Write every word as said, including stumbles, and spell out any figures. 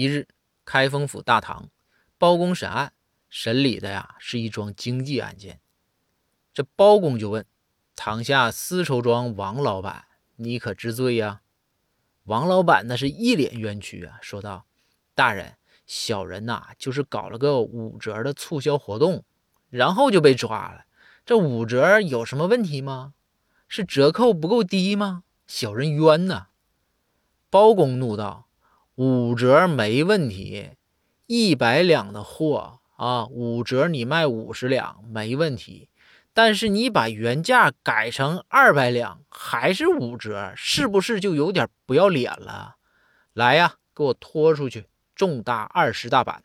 一日，开封府大堂包公审案，审理的呀是一桩经济案件。这包公就问堂下丝绸庄王老板，你可知罪呀？王老板那是一脸冤屈啊，说道：大人，小人呐、啊、就是搞了个五折的促销活动，然后就被抓了。这五折有什么问题吗？是折扣不够低吗？小人冤呐、啊！包公怒道：五折没问题，一百两的货啊，五折你卖五十两没问题，但是你把原价改成二百两，还是五折，是不是就有点不要脸了？来呀、啊，给我拖出去，重打二十大板。